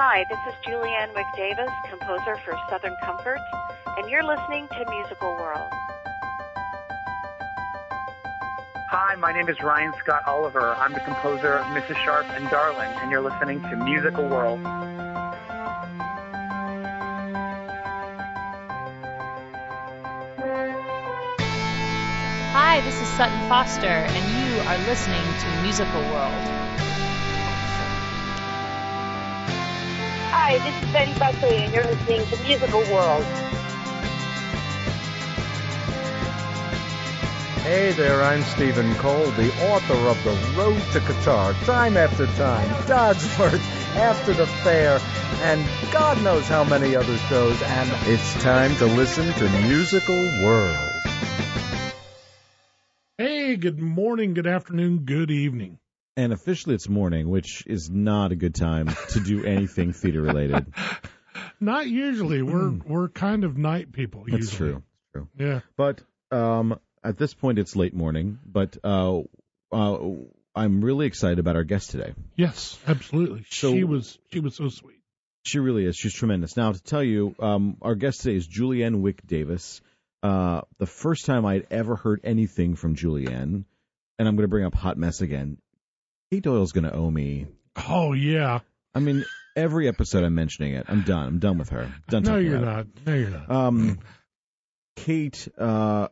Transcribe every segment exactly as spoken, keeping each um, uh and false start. Hi, this is Julianne Wick Davis, composer for Southern Comfort, and you're listening to Musical World. Hi, my name is Ryan Scott Oliver. I'm the composer of Missus Sharp and Darling, and you're listening to Musical World. Hi, this is Sutton Foster, and you are listening to Musical World. Hi, this is Betty Buffett, and you're listening to Musical World. Hey there, I'm Stephen Cole, the author of The Road to Qatar, Time After Time, Dodsworth, After the Fair, and God knows how many other shows. And it's time to listen to Musical World. Hey, good morning, good afternoon, good evening. And officially it's morning, which is not a good time to do anything theater-related. Not usually. We're mm. we're kind of night people usually. That's true. That's true. Yeah. But um, at this point it's late morning, but uh, uh, I'm really excited about our guest today. Yes, absolutely. So, she was she was so sweet. She really is. She's tremendous. Now, to tell you, um, our guest today is Julianne Wick Davis. Uh, the first time I'd ever heard anything from Julianne, and I'm going to bring up Hot Mess again, Kate Doyle's going to owe me. Oh, yeah. I mean, every episode I'm mentioning it. I'm done. I'm done with her. Done no, you're not. It. No, you're not. Um, Kate uh,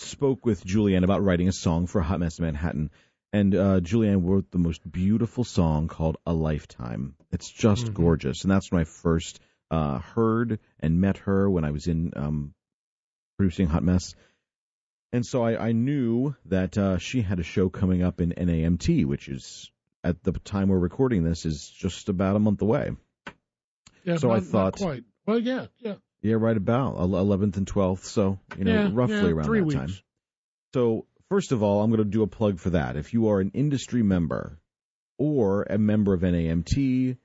spoke with Julianne about writing a song for Hot Mess in Manhattan, and uh, Julianne wrote the most beautiful song called A Lifetime. It's just mm-hmm. gorgeous, and that's when I first uh, heard and met her when I was in um, producing Hot Mess. And so I, I knew that uh, she had a show coming up in N A M T, which is, at the time we're recording this, is just about a month away. Yeah, so not, I thought, not quite. Well, yeah, yeah. Yeah, right about eleventh and twelfth, so, you know, yeah, roughly yeah, around three that weeks. Time. So, first of all, I'm going to do a plug for that. If you are an industry member or a member of N A M T,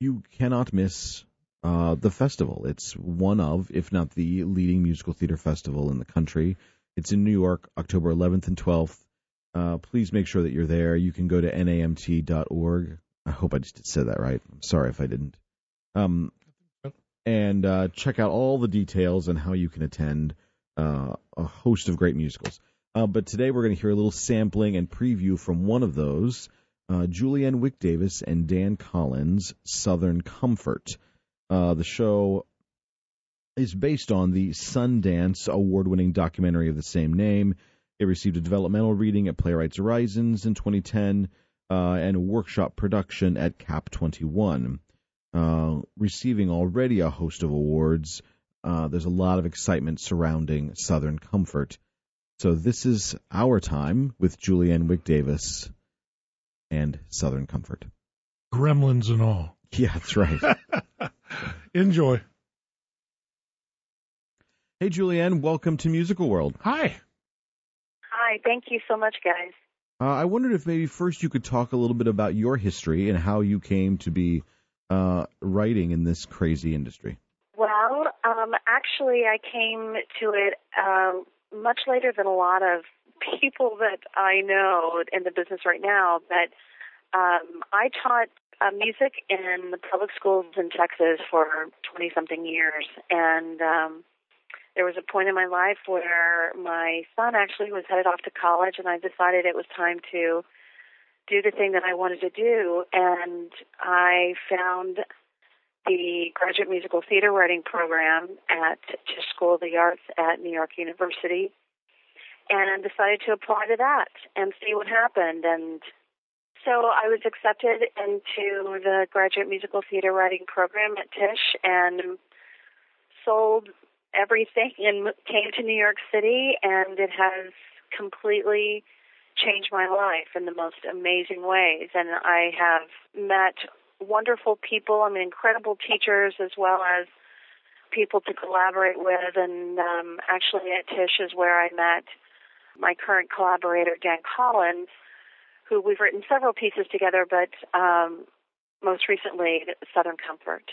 you cannot miss Uh, the festival. It's one of, if not the leading musical theater festival in the country. It's in New York, October eleventh and twelfth. Uh, please make sure that you're there. You can go to N A M T dot org. I hope I just said that right. I'm sorry if I didn't. Um, and uh, check out all the details on how you can attend uh, a host of great musicals. Uh, but today we're going to hear a little sampling and preview from one of those, uh, Julianne Wick Davis and Dan Collins, Southern Comfort. Uh, the show is based on the Sundance award-winning documentary of the same name. It received a developmental reading at Playwrights Horizons in twenty ten uh, and a workshop production at Cap twenty-one. Uh, receiving already a host of awards, uh, there's a lot of excitement surrounding Southern Comfort. So this is our time with Julianne Wick Davis and Southern Comfort. Gremlins and all. Yeah, that's right. Enjoy. Hey, Julianne, welcome to Musical World. Hi. Hi, thank you so much, guys. Uh, I wondered if maybe first you could talk a little bit about your history and how you came to be uh, writing in this crazy industry. Well, um, actually, I came to it um, much later than a lot of people that I know in the business right now, but um, I taught Uh, music in the public schools in Texas for twenty-something years, and um, there was a point in my life where my son actually was headed off to college, and I decided it was time to do the thing that I wanted to do, and I found the graduate musical theater writing program at Tisch School of the Arts at New York University, and decided to apply to that and see what happened, and so I was accepted into the graduate musical theater writing program at Tisch and sold everything and came to New York City, and it has completely changed my life in the most amazing ways. And I have met wonderful people, I mean, incredible teachers, as well as people to collaborate with. And um, actually at Tisch is where I met my current collaborator, Dan Collins, who we've written several pieces together, but um, most recently, Southern Comfort.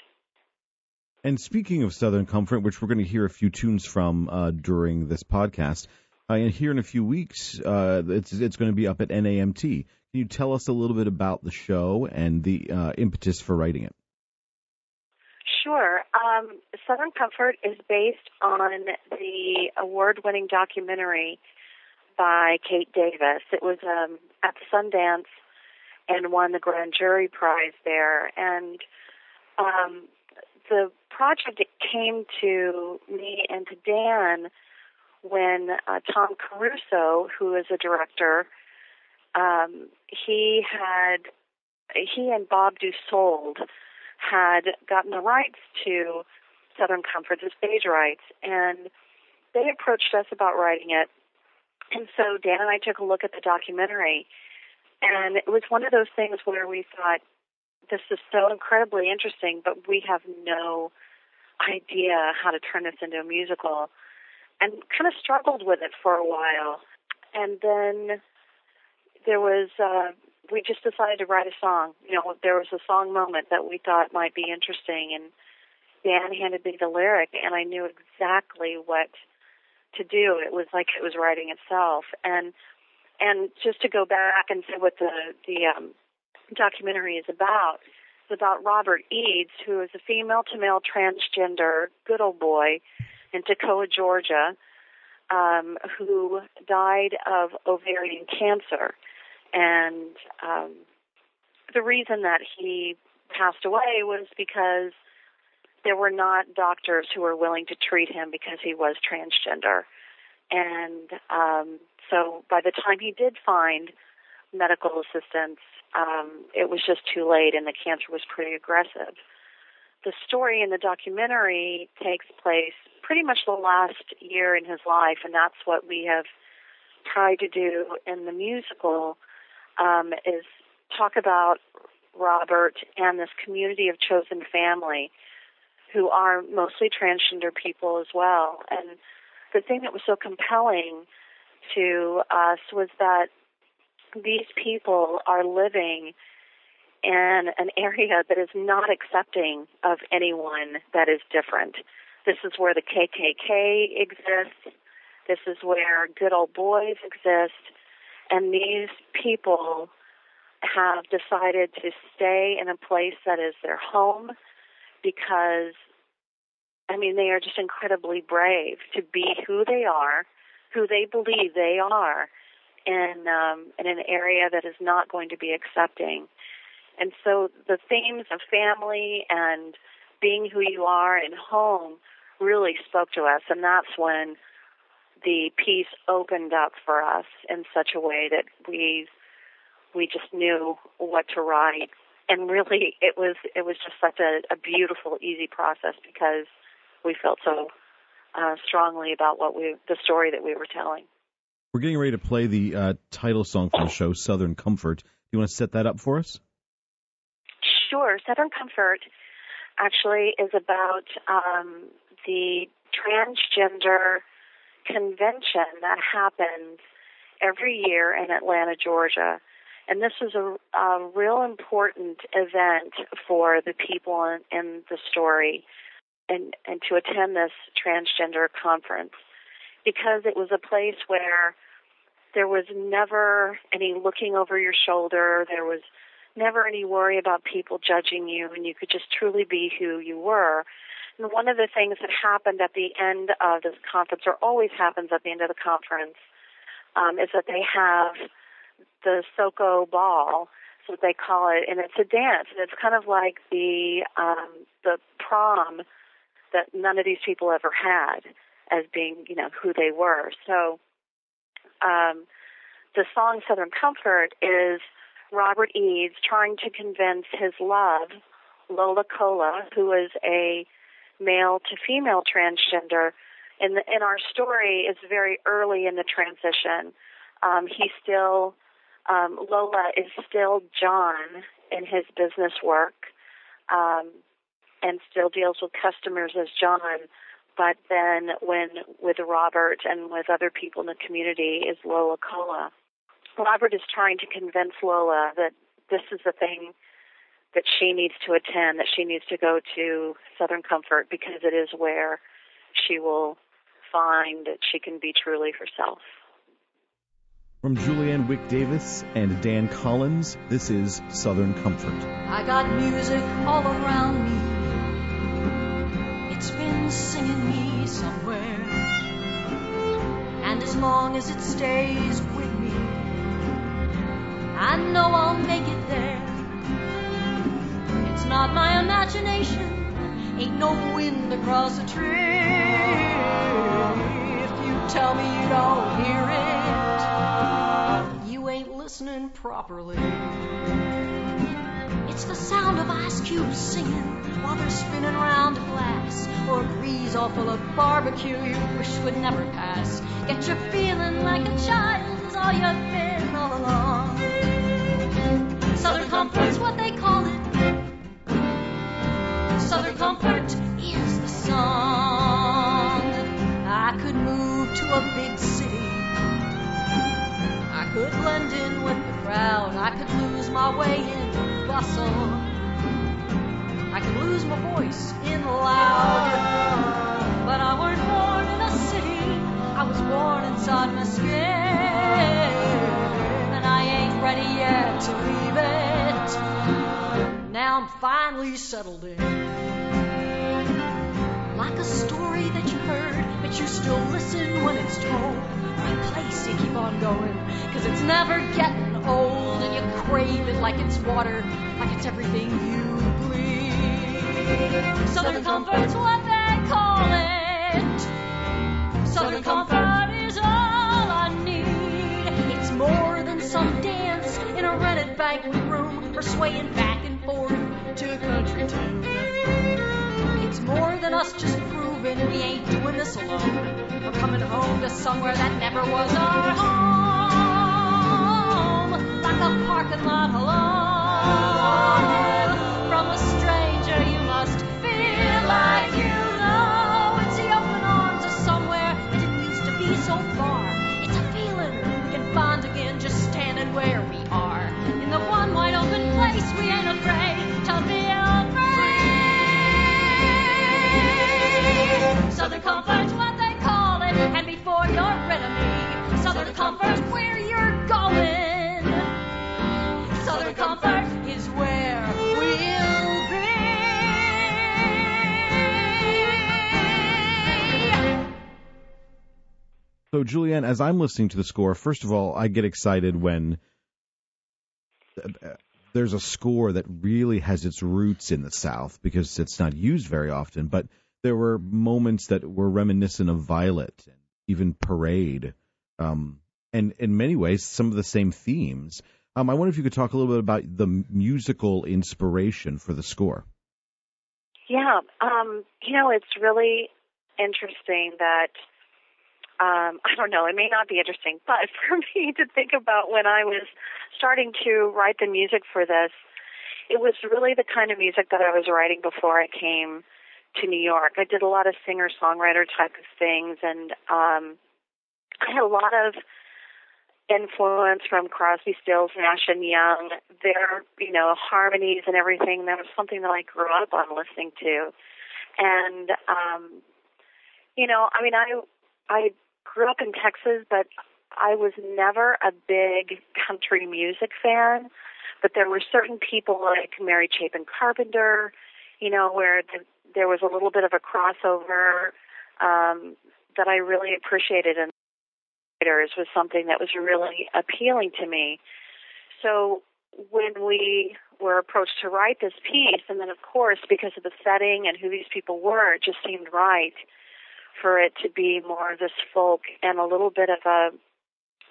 And speaking of Southern Comfort, which we're going to hear a few tunes from uh, during this podcast, uh, and here in a few weeks, uh, it's, it's going to be up at N A M T. Can you tell us a little bit about the show and the uh, impetus for writing it? Sure. Um, Southern Comfort is based on the award-winning documentary by Kate Davis. It was um, at Sundance and won the grand jury prize there. And um, the project came to me and to Dan when uh, Tom Caruso, who is a director, um, he had he and Bob Dusold had gotten the rights to Southern Comfort's stage rights, and they approached us about writing it. And so Dan and I took a look at the documentary, and it was one of those things where we thought, this is so incredibly interesting, but we have no idea how to turn this into a musical, and kind of struggled with it for a while. And then there was... Uh, we just decided to write a song. You know, there was a song moment that we thought might be interesting, and Dan handed me the lyric, and I knew exactly what to do. It was like it was writing itself. And and just to go back and say what the, the um, documentary is about, it's about Robert Eads, who is a female-to-male transgender good old boy in Toccoa, Georgia, um, who died of ovarian cancer. And um, the reason that he passed away was because there were not doctors who were willing to treat him because he was transgender. And um, so by the time he did find medical assistance, um, it was just too late, and the cancer was pretty aggressive. The story in the documentary takes place pretty much the last year in his life, and that's what we have tried to do in the musical. Um, is talk about Robert and this community of chosen family who are mostly transgender people as well. And the thing that was so compelling to us was that these people are living in an area that is not accepting of anyone that is different. This is where the K K K exists. This is where good old boys exist. And these people have decided to stay in a place that is their home because, I mean, they are just incredibly brave to be who they are, who they believe they are, in, um, in an area that is not going to be accepting. And so the themes of family and being who you are and home really spoke to us, and that's when the piece opened up for us in such a way that we we just knew what to write. And really, it was it was just such a, a beautiful, easy process because we felt so uh, strongly about what we the story that we were telling. We're getting ready to play the uh, title song for the show, Southern Comfort. Do you want to set that up for us? Sure. Southern Comfort actually is about um, the transgender convention that happens every year in Atlanta, Georgia, and this is a, a real important event for the people in, in the story, and, and to attend this transgender conference, because it was a place where there was never any looking over your shoulder, there was never any worry about people judging you, and you could just truly be who you were. And one of the things that happened at the end of this conference, or always happens at the end of the conference, um, is that they have the SoCo Ball, so they call it, and it's a dance. And it's kind of like the um, the prom that none of these people ever had as being, you know, who they were. So um, the song Southern Comfort is Robert Eads trying to convince his love, Lola Cola, who is a male to female transgender. In the, in our story, it's very early in the transition. Um, he still, um, Lola is still John in his business work, um, and still deals with customers as John. But then, when with Robert and with other people in the community, is Lola Cola. Robert is trying to convince Lola that this is the thing that she needs to attend, that she needs to go to Southern Comfort, because it is where she will find that she can be truly herself. From Julianne Wick Davis and Dan Collins, this is Southern Comfort. I got music all around me, it's been singing me somewhere. And as long as it stays with me, I know I'll make it there. It's not my imagination, ain't no wind across a tree. If you tell me you don't hear it, you ain't listening properly. It's the sound of ice cubes singing while they're spinning round a glass, or a breeze all full of barbecue you wish would never pass. Get you feeling like a child is all you've been all along. Southern Comfort's what they call it. Southern Comfort is the song. I could move to a big city. I could blend in with the crowd. I could lose my way in bustle. I could lose my voice in loud, but I weren't born in a city. I was born inside my skin, and I ain't ready yet to leave it. Now I'm finally settled in, like a story that you heard, but you still listen when it's told. My place you keep on going, 'cause it's never getting old, and you crave it like it's water, like it's everything you bleed. Southern Comfort's what they call it. Southern Comfort is all I need. It's more than some dance in a rented banquet room or swaying back and forth to a country tune. It's more than us just proving we ain't doing this alone. We're coming home to somewhere that never was our home. Like a parking lot hello from a stranger you must feel like you know. It's the open arms of somewhere that it used to be so far. It's a feeling we can find again just standing where we are. In the one wide open place we ain't afraid to be afraid. Southern Comfort's what they call it, and before your enemy. Southern Comfort's where you're going. Southern Comfort is where we'll be. So, Julianne, as I'm listening to the score, first of all, I get excited when there's a score that really has its roots in the South, because it's not used very often. But there were moments that were reminiscent of Violet, even Parade, um, and in many ways, some of the same themes. Um, I wonder if you could talk a little bit about the musical inspiration for the score. Yeah. Um, you know, it's really interesting that, um, I don't know, it may not be interesting, but for me to think about when I was starting to write the music for this, it was really the kind of music that I was writing before I came to New York. I did a lot of singer-songwriter type of things, and um, I had a lot of influence from Crosby, Stills, Nash and Young, their, you know, harmonies and everything. That was something that I grew up on listening to. And, um, you know, I mean, I, I grew up in Texas, but I was never a big country music fan. But there were certain people like Mary Chapin Carpenter, you know, where the, there was a little bit of a crossover um, that I really appreciated. And was something that was really appealing to me. So when we were approached to write this piece, and then of course because of the setting and who these people were, it just seemed right for it to be more of this folk and a little bit of a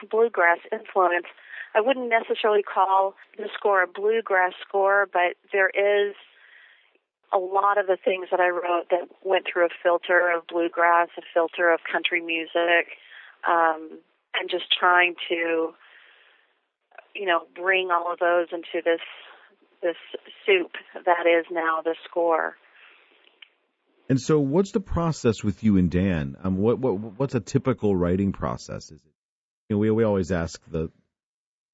bluegrass influence. I wouldn't necessarily call the score a bluegrass score, but there is a lot of the things that I wrote that went through a filter of bluegrass, a filter of country music, Um, and just trying to, you know, bring all of those into this this soup that is now the score. And so, what's the process with you and Dan? Um, what what what's a typical writing process? Is it, you know, we we always ask the,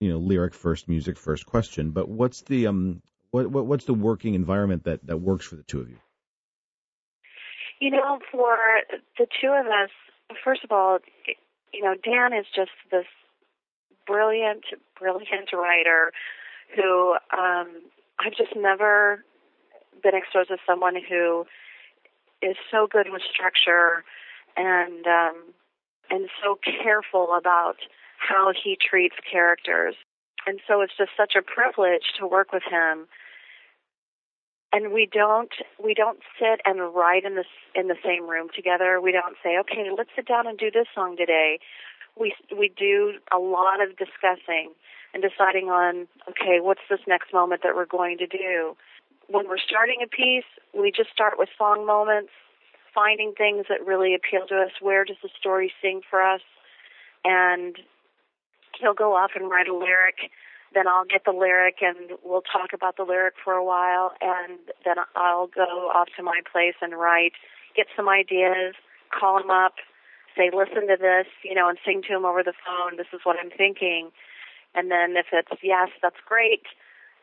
you know, lyric first, music first question. But what's the um what, what what's the working environment that that works for the two of you? You know, for the two of us, first of all, It, you know, Dan is just this brilliant, brilliant writer who um, I've just never been exposed to someone who is so good with structure and um, and so careful about how he treats characters. And so it's just such a privilege to work with him. And we don't we don't sit and write in the in the same room together. We don't say, okay, let's sit down and do this song today. We we do a lot of discussing and deciding on, okay, what's this next moment that we're going to do. When we're starting a piece, we just start with song moments, finding things that really appeal to us. Where does the story sing for us? And he'll go off and write a lyric. Then I'll get the lyric, and we'll talk about the lyric for a while. And then I'll go off to my place and write, get some ideas, call him up, say, listen to this, you know, and sing to him over the phone. This is what I'm thinking. And then if it's, yes, that's great,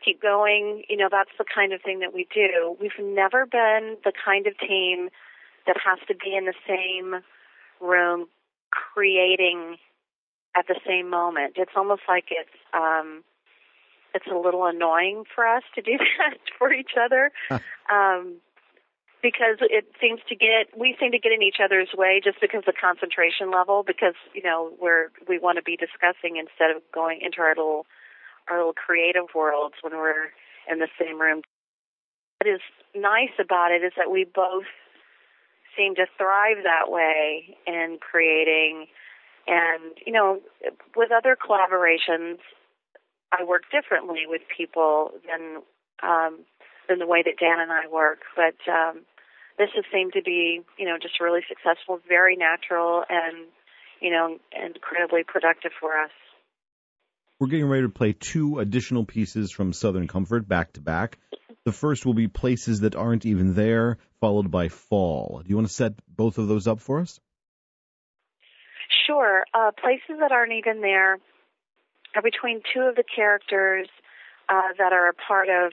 keep going. You know, that's the kind of thing that we do. We've never been the kind of team that has to be in the same room creating at the same moment. It's almost like it's um, it's a little annoying for us to do that for each other um, because it seems to get we seem to get in each other's way just because of the concentration level. Because you know we're we want to be discussing instead of going into our little our little creative worlds when we're in the same room. What is nice about it is that we both seem to thrive that way in creating. And, you know, with other collaborations, I work differently with people than um, than the way that Dan and I work. But um, this has seemed to be, you know, just really successful, very natural, and, you know, incredibly productive for us. We're getting ready to play two additional pieces from Southern Comfort back to back. The first will be Places That Aren't Even There, followed by Fall. Do you want to set both of those up for us? Sure. Uh, places that aren't even there are between two of the characters uh, that are a part of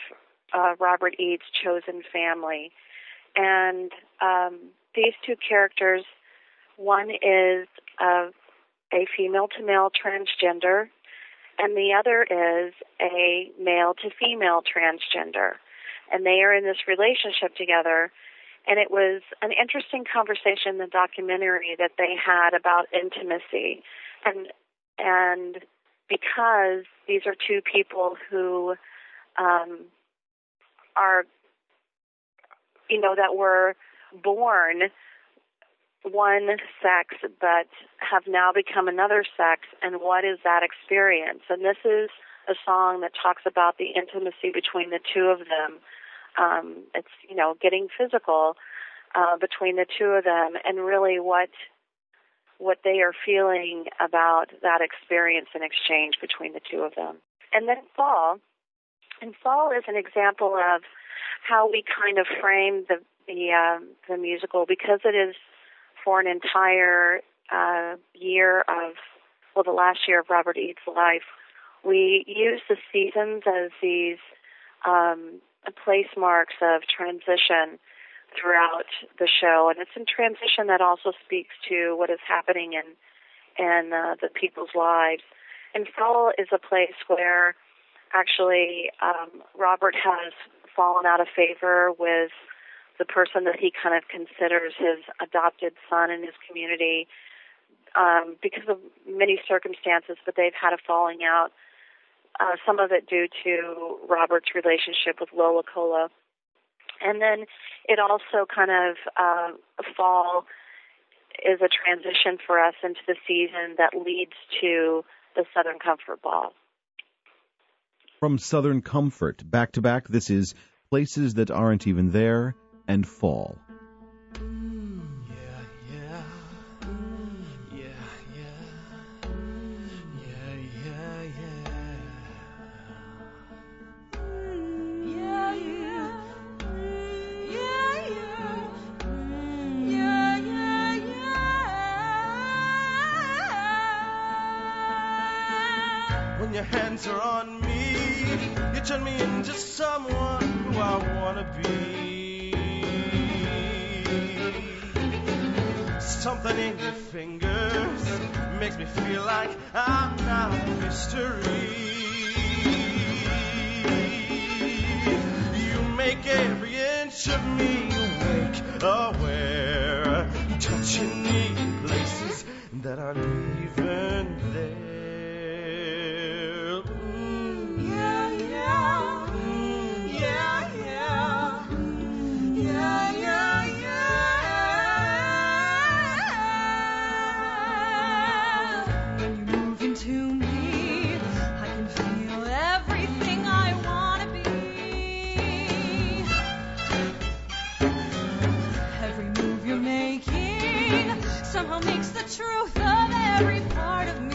uh, Robert Eads' chosen family. And um, these two characters, one is uh, a female-to-male transgender, and the other is a male-to-female transgender. And they are in this relationship together. And it was an interesting conversation in the documentary that they had about intimacy. And and because these are two people who um, are, you know, that were born one sex but have now become another sex, and what is that experience? And this is a song that talks about the intimacy between the two of them. Um, it's, you know, getting physical uh, between the two of them and really what what they are feeling about that experience and exchange between the two of them. And then Fall. And Fall is an example of how we kind of frame the the, uh, the musical because it is for an entire uh, year of, well, the last year of Robert Eads' life. We use the seasons as these um place marks of transition throughout the show, and it's in transition that also speaks to what is happening in in uh, the people's lives. And Fall is a place where actually um, Robert has fallen out of favor with the person that he kind of considers his adopted son in his community um, because of many circumstances, but they've had a falling out. Uh, some of it due to Robert's relationship with Lola Cola. And then it also kind of, uh, Fall is a transition for us into the season that leads to the Southern Comfort Ball. From Southern Comfort, back to back, this is Places That Aren't Even There and Fall. Your hands are on me. You turn me into someone who I wanna be. Something in your fingers makes me feel like I'm not a mystery. You make every inch of me awake. aware, touching me in places that aren't even there. Ooh. Yeah, yeah, ooh. Yeah, yeah, yeah, yeah, yeah. When you move into me, I can feel everything I want to be. Every move you're making somehow makes the truth of every part of me.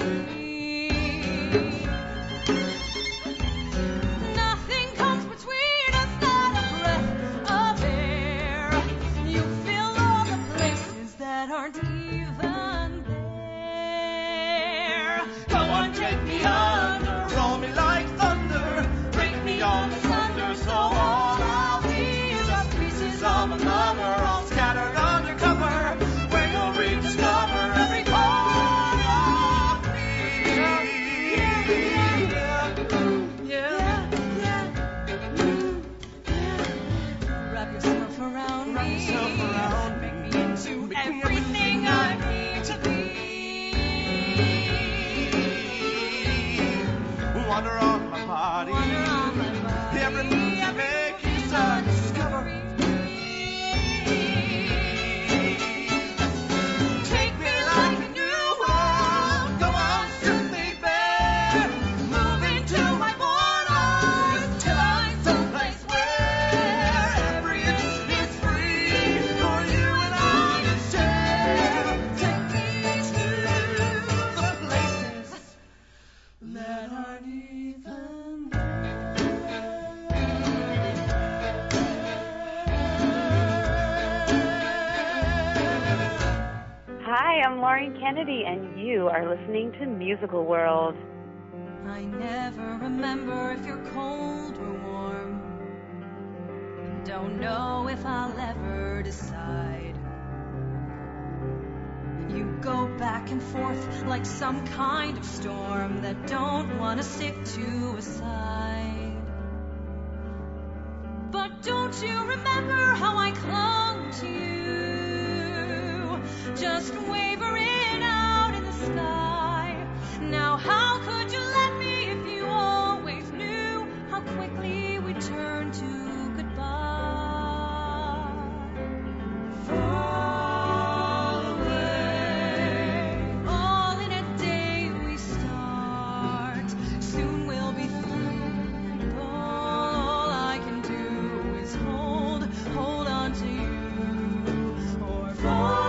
Nothing comes between us than a breath of air. You fill all the places that aren't even there. Go on, take me under, roll me like thunder, break me on the thunder, so all I'll be is just pieces of another, all scattered under cover. Rediscover every part of me. Yeah, yeah, yeah, yeah, yeah, yeah. Wrap yourself around Wrap me. Yourself around Make me into Make everything me. I need to be. Wander on my body. Wander on my body. Every move you make is a discovery. I'm Lauren Kennedy, and you are listening to Musical World. I never remember if you're cold or warm. Don't know if I'll ever decide. You go back and forth like some kind of storm that don't want to stick to a side. But don't you remember how I clung to you? Just wavering out in the sky. Now how could you let me if you always knew how quickly we turn to goodbye? Fall away. All in a day we start. Soon we'll be through. All I can do is hold, hold on to you. Or fall.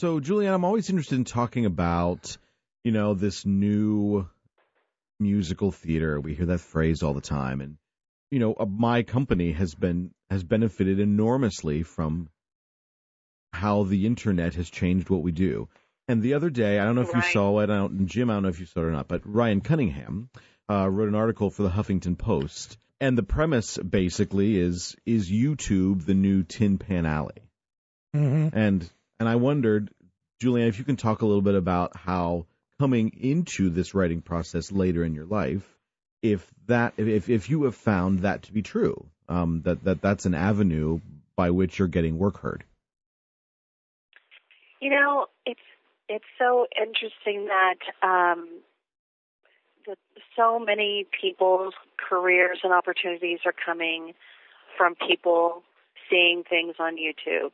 So, Julianne, I'm always interested in talking about, you know, this new musical theater. We hear that phrase all the time. And, you know, my company has been has benefited enormously from how the Internet has changed what we do. And the other day, I don't know if Right. you saw it, I don't, Jim, I don't know if you saw it or not, but Ryan Cunningham uh, wrote an article for the Huffington Post. And the premise, basically, is is YouTube the new Tin Pan Alley? Mm-hmm. And and I wondered, Julianne, if you can talk a little bit about how coming into this writing process later in your life, if that if if you have found that to be true, um, that, that that's an avenue by which you're getting work heard. You know, it's it's so interesting that um, the, so many people's careers and opportunities are coming from people seeing things on YouTube.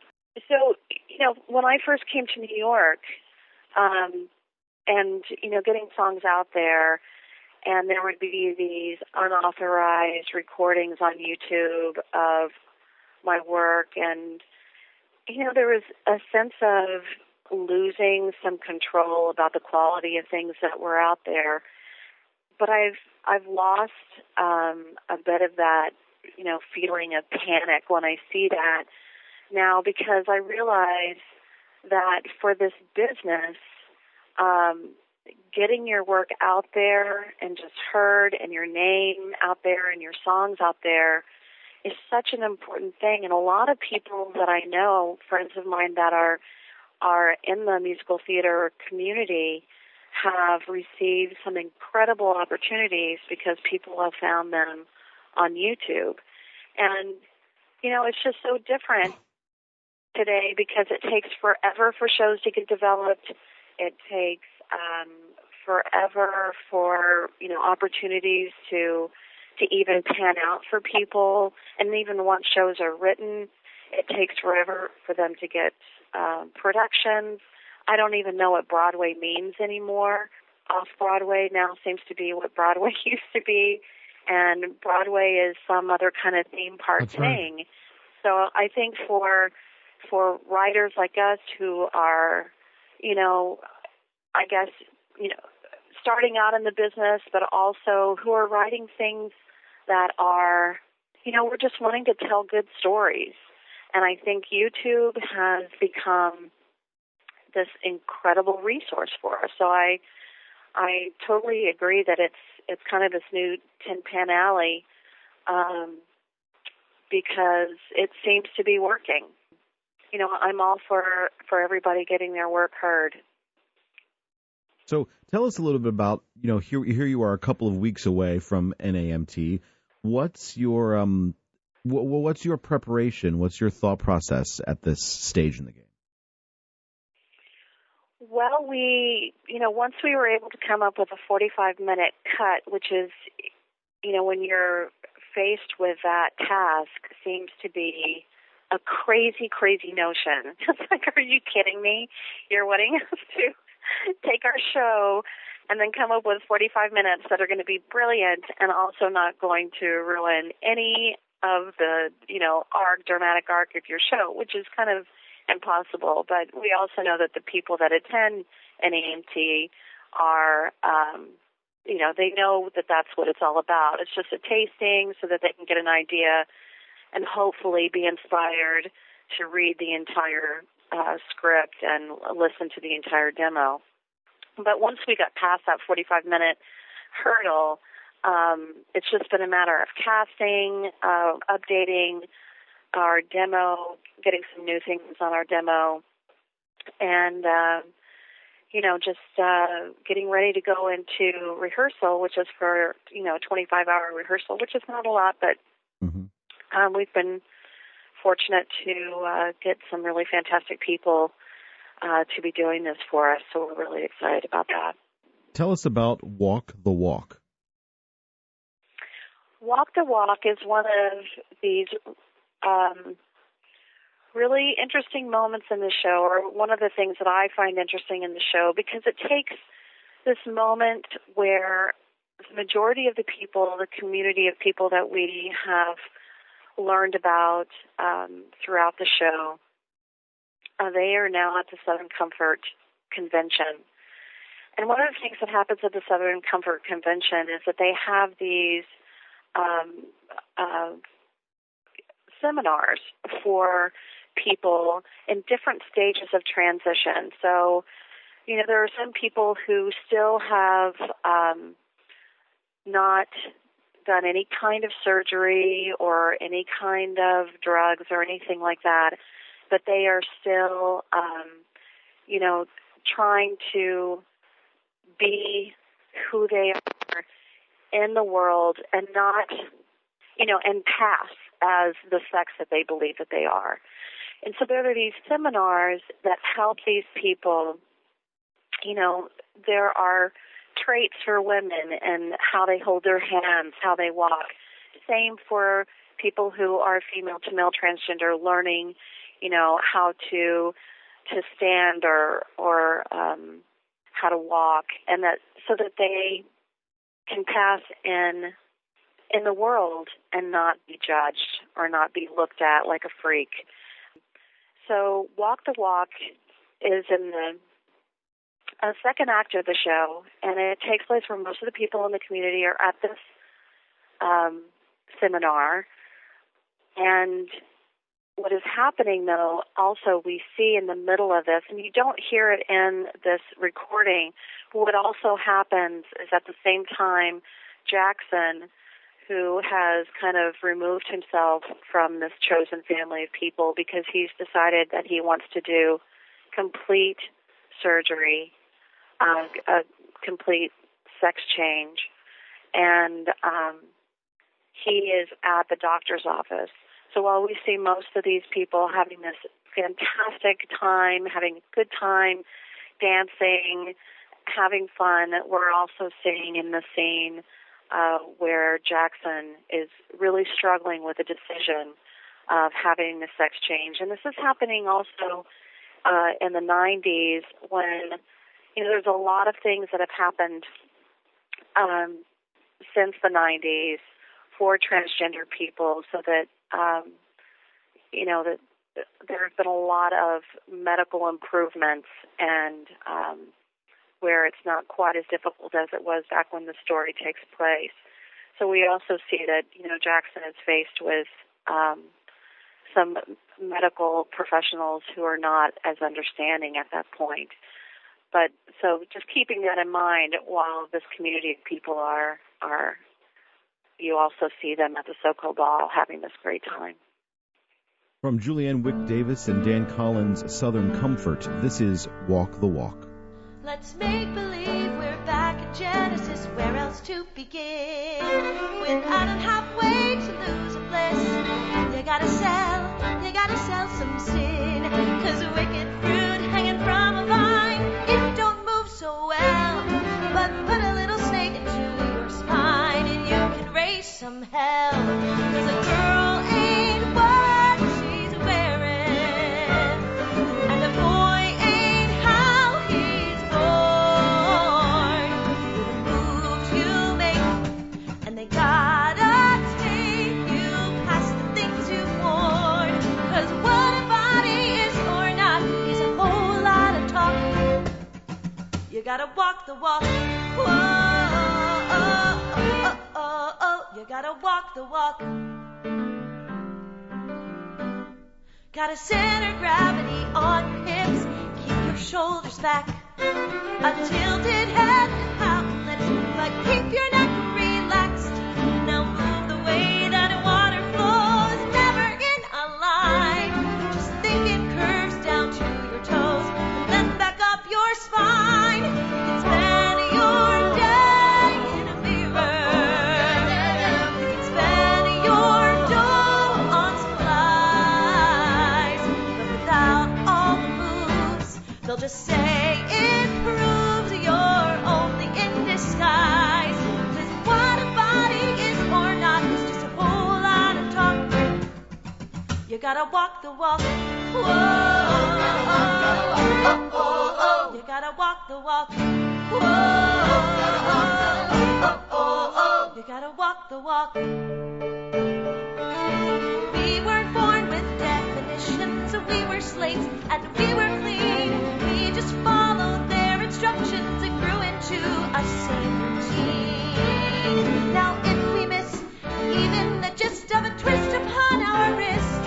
So, you know, when I first came to New York, um, and, you know, getting songs out there, and there would be these unauthorized recordings on YouTube of my work, and, you know, there was a sense of losing some control about the quality of things that were out there. But I've I've lost um, a bit of that, you know, feeling of panic when I see that now, because I realize that for this business, um, getting your work out there and just heard and your name out there and your songs out there is such an important thing. And a lot of people that I know, friends of mine that are are in the musical theater community, have received some incredible opportunities because people have found them on YouTube. And, you know, it's just so different today because it takes forever for shows to get developed. It takes um, forever for, you know, opportunities to to even pan out for people. And even once shows are written, it takes forever for them to get um, productions. I don't even know what Broadway means anymore. Off-Broadway now seems to be what Broadway used to be, and Broadway is some other kind of theme park That's thing. Right. So I think for for writers like us who are, you know, I guess, you know, starting out in the business, but also who are writing things that are, you know, we're just wanting to tell good stories. And I think YouTube has become this incredible resource for us. So I I totally agree that it's it's kind of this new Tin Pan Alley um, because it seems to be working. You know, I'm all for, for everybody getting their work heard. So tell us a little bit about, you know, here here you are a couple of weeks away from N A M T. What's your um wh- what's your preparation? What's your thought process at this stage in the game? Well, we, you know, once we were able to come up with a forty-five minute cut, which is, you know, when you're faced with that task, seems to be a crazy, crazy notion. It's like, are you kidding me? You're wanting us to take our show and then come up with forty-five minutes that are going to be brilliant and also not going to ruin any of the, you know, arc, dramatic arc of your show, which is kind of impossible, but we also know that the people that attend N A M T are, um, you know, they know that that's what it's all about. It's just a tasting so that they can get an idea and hopefully be inspired to read the entire uh, script and listen to the entire demo. But once we got past that forty-five minute hurdle, um, it's just been a matter of casting, uh, updating our demo, getting some new things on our demo, and, uh, you know, just uh, getting ready to go into rehearsal, which is for, you know, a twenty-five hour rehearsal, which is not a lot, but mm-hmm. um, we've been fortunate to uh, get some really fantastic people uh, to be doing this for us, so we're really excited about that. Tell us about Walk the Walk. Walk the Walk is one of these Um, really interesting moments in the show, or one of the things that I find interesting in the show, because it takes this moment where the majority of the people, the community of people that we have learned about um, throughout the show, uh, they are now at the Southern Comfort Convention. And one of the things that happens at the Southern Comfort Convention is that they have these um, uh, seminars for people in different stages of transition. So, you know, there are some people who still have um, not done any kind of surgery or any kind of drugs or anything like that, but they are still, um, you know, trying to be who they are in the world and not, you know, and pass as the sex that they believe that they are. And so there are these seminars that help these people. You know, there are traits for women and how they hold their hands, how they walk. Same for people who are female-to-male transgender, learning, you know, how to to stand or or um, how to walk, and that so that they can pass in in the world and not be judged or not be looked at like a freak. So Walk the Walk is in the uh, second act of the show, and it takes place where most of the people in the community are at this um, seminar. And what is happening, though, also we see in the middle of this, and you don't hear it in this recording, but what also happens is at the same time Jackson, who has kind of removed himself from this chosen family of people because he's decided that he wants to do complete surgery, uh, a complete sex change. And um, he is at the doctor's office. So while we see most of these people having this fantastic time, having a good time, dancing, having fun, we're also seeing in the scene Uh, where Jackson is really struggling with the decision of having the sex change. And this is happening also uh, in the nineties when, you know, there's a lot of things that have happened um, since the nineties for transgender people, so that, um, you know, that there's been a lot of medical improvements and um where it's not quite as difficult as it was back when the story takes place. So we also see that, you know, Jackson is faced with um, some medical professionals who are not as understanding at that point. But so just keeping that in mind, while this community of people are, are you also see them at the SoCo Ball having this great time. From Julianne Wick Davis and Dan Collins' Southern Comfort, this is Walk the Walk. Let's make believe we're back at Genesis. Where else to begin? When I don't have way to lose a bliss, they gotta sell, they gotta sell some sin. Cause a wicked fruit hanging from a vine, it don't move so well. But put a little snake into your spine, and you can raise some hell. Cause a girl ain't what she's wearing, and a boy ain't gotta walk the walk. Whoa, oh, oh, oh, oh, oh. You gotta walk the walk. Gotta center gravity on your hips, keep your shoulders back. A tilted head and outlet, but keep your neck relaxed. Now move the way that a water flows, never in a line. Just think it curves down to your toes, and then back up your spine. Say it proves you're only in disguise. Cause what a body is or not is just a whole lot of talk. You gotta walk the walk. Whoa, oh, oh, oh. You gotta walk the walk. Whoa, oh, oh, oh. You gotta walk the walk. We weren't born with definitions, so we were slaves and we were clean. Just followed their instructions and grew into a same routine. Now if we miss even the gist of a twist upon our wrist,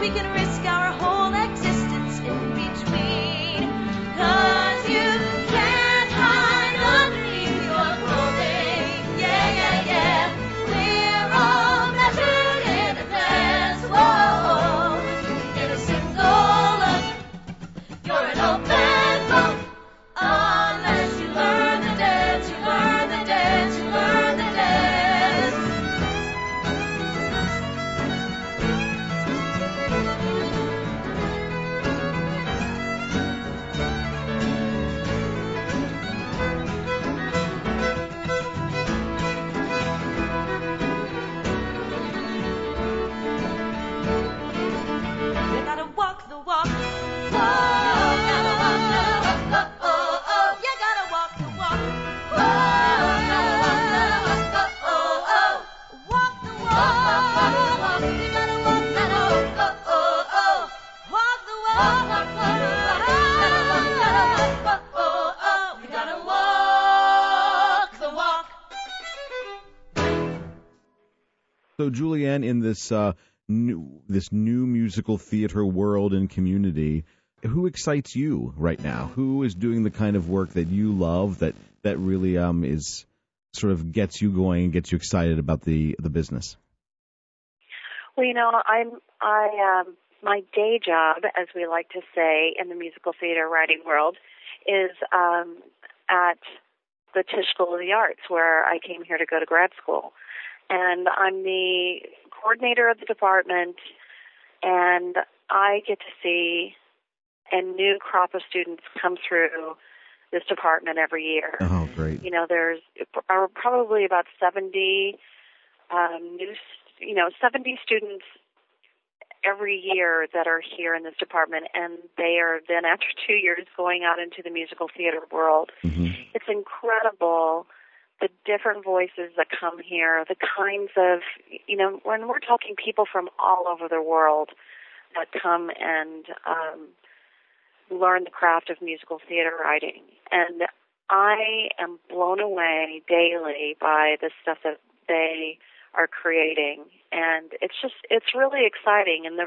we can risk our whole existence in between. Cause you can't hide underneath your clothing. Yeah, yeah, yeah. for an open book. Unless you learn the dance, you learn the dance, you learn the dance. You gotta walk the walk. Whoa. So Julianne, in this uh, new this new musical theater world and community, who excites you right now? Who is doing the kind of work that you love that that really um is sort of gets you going and gets you excited about the the business? Well, you know, I'm I um, my day job, as we like to say in the musical theater writing world, is um, at the Tisch School of the Arts, where I came here to go to grad school. And I'm the coordinator of the department, and I get to see a new crop of students come through this department every year. Oh, great. You know, there's are probably about seventy um, new, you know, seventy students every year that are here in this department, and they are then, after two years, going out into the musical theater world. Mm-hmm. It's incredible. The different voices that come here, the kinds of, you know, when we're talking people from all over the world that come and um, learn the craft of musical theater writing. And I am blown away daily by the stuff that they are creating. And it's just, it's really exciting. And the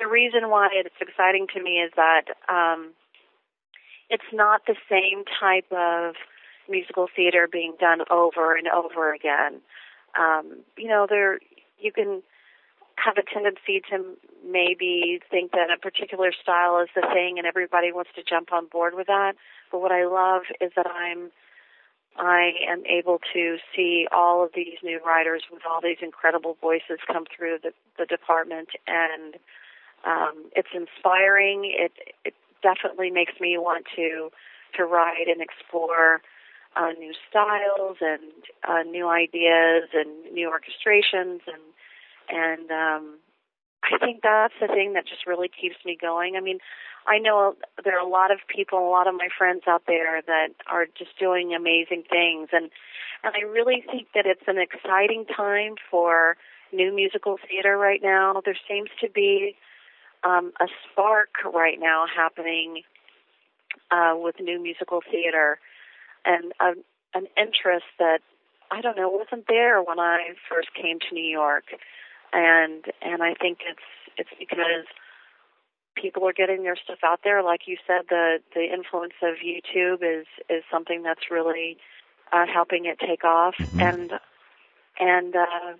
the reason why it's exciting to me is that um, it's not the same type of musical theater being done over and over again. Um, you know, there you can have a tendency to maybe think that a particular style is the thing and everybody wants to jump on board with that. But what I love is that I'm I am able to see all of these new writers with all these incredible voices come through the, the department, and um, it's inspiring. It it definitely makes me want to to write and explore Uh, new styles and uh, new ideas and new orchestrations, and and um, I think that's the thing that just really keeps me going. I mean, I know there are a lot of people, a lot of my friends out there that are just doing amazing things, and and I really think that it's an exciting time for new musical theater right now. There seems to be um, a spark right now happening uh, with new musical theater. And a, an interest that, I don't know, wasn't there when I first came to New York. And and I think it's it's because people are getting their stuff out there. Like you said, the, the influence of YouTube is, is something that's really uh, helping it take off. Mm-hmm. And, and uh,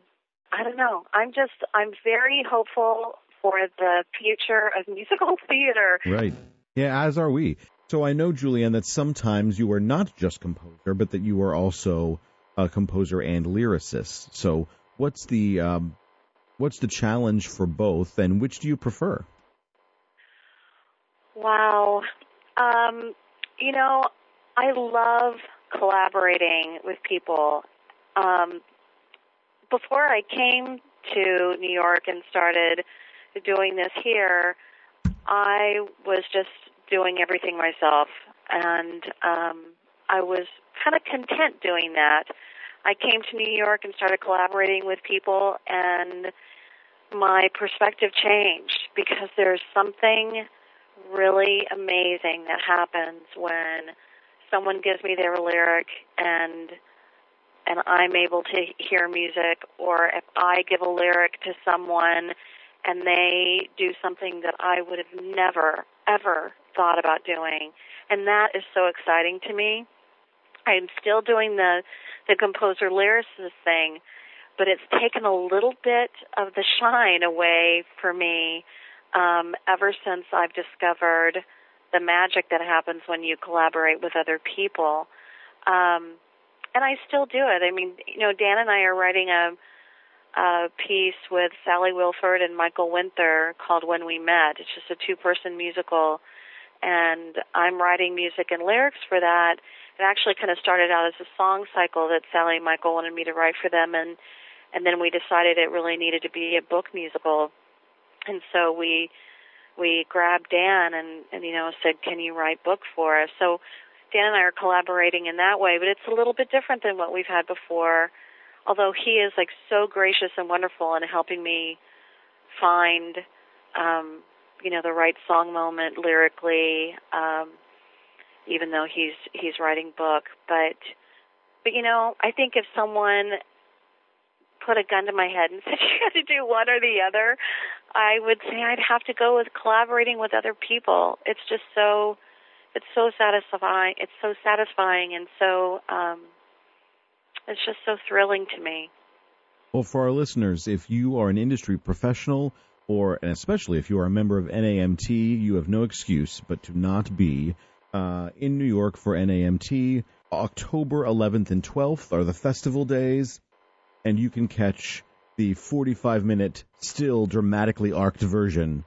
I don't know. I'm just, I'm very hopeful for the future of musical theater. Right. Yeah, as are we. So I know, Julianne, that sometimes you are not just composer, but that you are also a composer and lyricist. So what's the um, what's the challenge for both, and which do you prefer? Wow. Um, you know, I love collaborating with people. Um, before I came to New York and started doing this here, I was just doing everything myself, and um, I was kind of content doing that. I came to New York and started collaborating with people, and my perspective changed, because there's something really amazing that happens when someone gives me their lyric and and I'm able to hear music, or if I give a lyric to someone and they do something that I would have never, ever thought about doing. And that is so exciting to me. I'm still doing the, the composer lyricist thing, but it's taken a little bit of the shine away for me um, ever since I've discovered the magic that happens when you collaborate with other people. Um, and I still do it. I mean, you know, Dan and I are writing a, a piece with Sally Wilford and Michael Winther called When We Met. It's just a two-person musical, and I'm writing music and lyrics for that. It actually kind of started out as a song cycle that Sally and Michael wanted me to write for them, and, and then we decided it really needed to be a book musical. And so we we grabbed Dan and, and, you know, said, can you write book for us? So Dan and I are collaborating in that way, but it's a little bit different than what we've had before, although he is, like, so gracious and wonderful in helping me find, um, you know, the right song moment lyrically, um, even though he's he's writing book. But, but, you know, I think if someone put a gun to my head and said you had to do one or the other, I would say I'd have to go with collaborating with other people. It's just so, it's so satisfying. It's so satisfying and so, um, it's just so thrilling to me. Well, for our listeners, if you are an industry professional, or and especially if you are a member of N A M T, you have no excuse but to not be uh, in New York for N A M T. October eleventh and twelfth are the festival days, and you can catch the forty-five minute, still dramatically arced version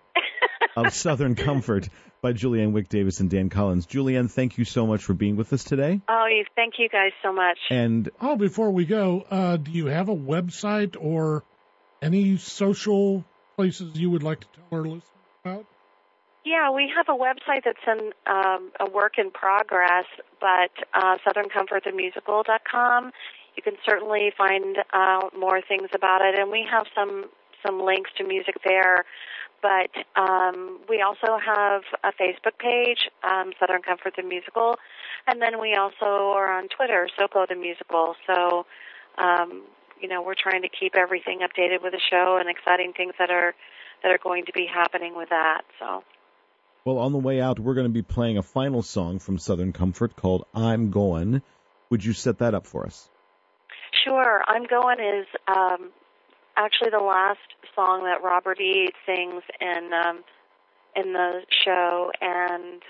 of Southern Comfort by Julianne Wick Davis and Dan Collins. Julianne, thank you so much for being with us today. Oh, thank you guys so much. And oh, before we go, uh, do you have a website or any social places you would like to tell our listeners about? Yeah, we have a website that's in, um, a work in progress, but uh, southern comfort the musical dot com. You can certainly find out more things about it, and we have some some links to music there. But um, we also have a Facebook page, um, Southern Comfort the Musical, and then we also are on Twitter, SoCo the Musical. So, um, you know, we're trying to keep everything updated with the show and exciting things that are that are going to be happening with that. So, well, on the way out, we're going to be playing a final song from Southern Comfort called "I'm Going." Would you set that up for us? Sure. I'm Going is um, actually the last song that Robert Eads sings in um, in the show, and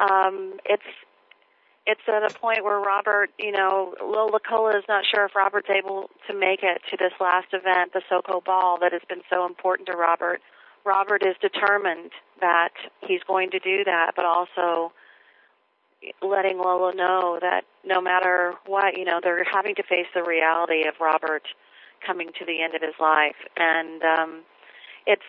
um, it's it's at a point where Robert, you know, Lola Cola is not sure if Robert's able to make it to this last event, the SoCo Ball, that has been so important to Robert. Robert is determined that he's going to do that, but also letting Lola know that no matter what, you know, they're having to face the reality of Robert coming to the end of his life. And um, it's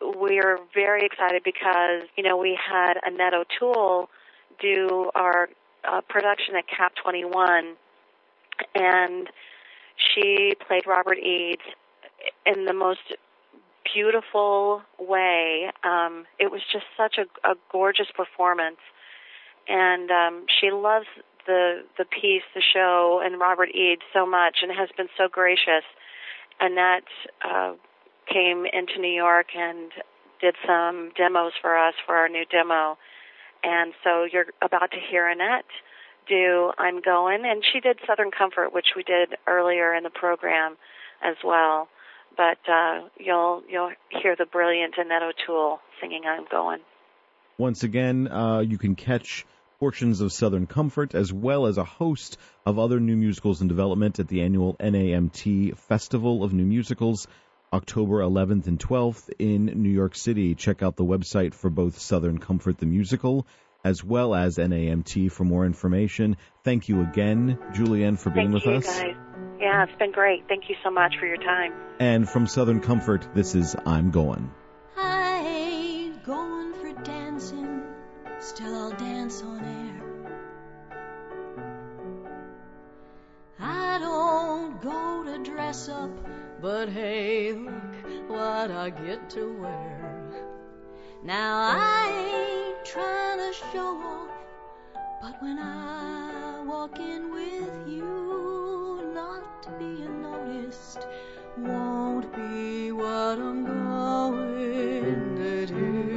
we're very excited because, you know, we had Annette O'Toole do our uh, production at Cap twenty-one, and she played Robert Eads in the most beautiful way. Um, it was just such a, a gorgeous performance. And um, she loves the the piece, the show, and Robert Eads so much, and has been so gracious. Annette uh, came into New York and did some demos for us for our new demo. And so you're about to hear Annette do I'm Going. And she did Southern Comfort, which we did earlier in the program as well. But uh, you'll you'll hear the brilliant Annette O'Toole singing I'm Going. Once again, uh, you can catch portions of Southern Comfort as well as a host of other new musicals in development at the annual N A M T Festival of New Musicals, October eleventh and twelfth in New York City. Check out the website for both Southern Comfort the Musical as well as N A M T for more information. Thank you again, Julianne, for being with us. Thank you, guys. Yeah, it's been great. Thank you so much for your time. And from Southern Comfort, this is I'm Going. Still I'll dance on air. I don't go to dress up, but hey, look what I get to wear. Now I ain't trying to show off, but when I walk in with you, not being noticed won't be what I'm going to do.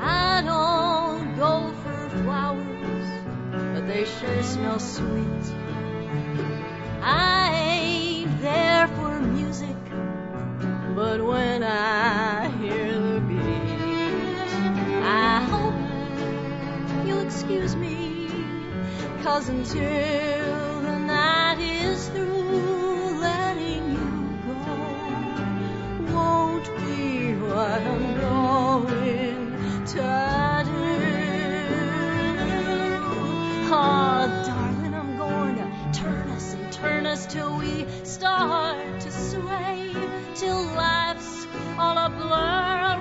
I don't go for flowers, but they sure smell sweet. I ain't there for me. But when I hear the beat, I hope you'll excuse me, 'cause until the night is through, letting you go won't be what I'm going to do. Oh, darling, I'm going to turn us and turn us till we start to sway, till life's all a blur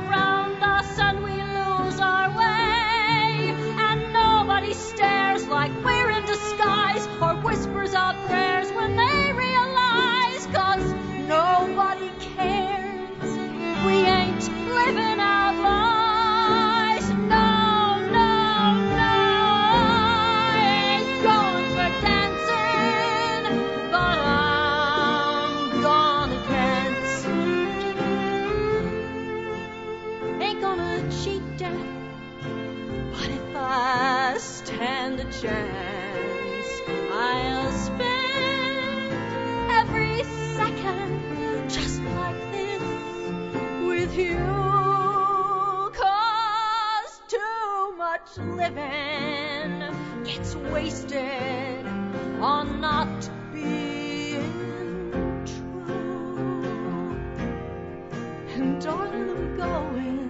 around us and we lose our way, and nobody stares like we're in disguise or whispers our prayers when they realize, 'cause nobody cares, we ain't living our lives. Stand a chance, I'll spend every second just like this with you, 'cause too much living gets wasted on not being true. And darling, I'm going,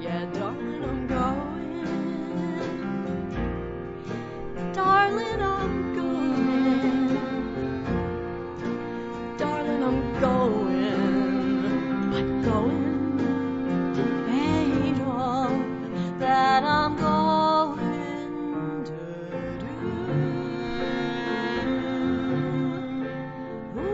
yeah, darling, I'm going. Darling, I'm going. Darling, I'm going. But going ain't all that I'm going to do. Ooh. Ooh.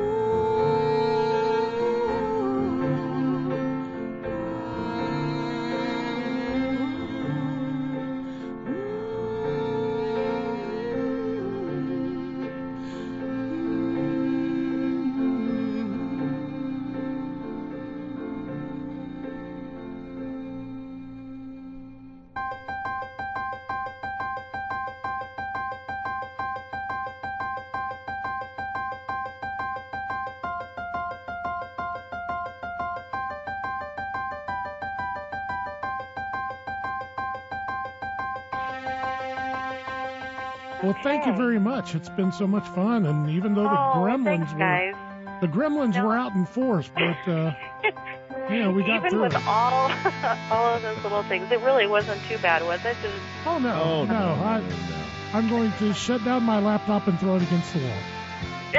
Well, thank you very much. It's been so much fun, and even though the oh, Gremlins thanks, were guys. the Gremlins no. were out in force, but uh, yeah, we got even through. Even with all all of those little things, it really wasn't too bad, was it? Just... Oh no, oh, no, no, I, no! I'm going to shut down my laptop and throw it against the wall,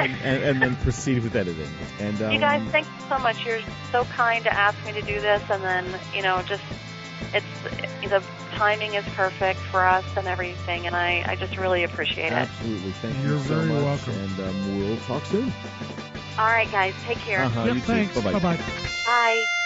and, and, and then proceed with editing. And um, you guys, thank you so much. You're so kind to ask me to do this, and then you know, just it's the. timing is perfect for us and everything, and I, I just really appreciate it. Absolutely. Thank You're you so very much. Welcome. And um, we'll talk soon. All right, guys. Take care. Uh-huh. Yep, thanks. Bye-bye. Bye-bye. Bye.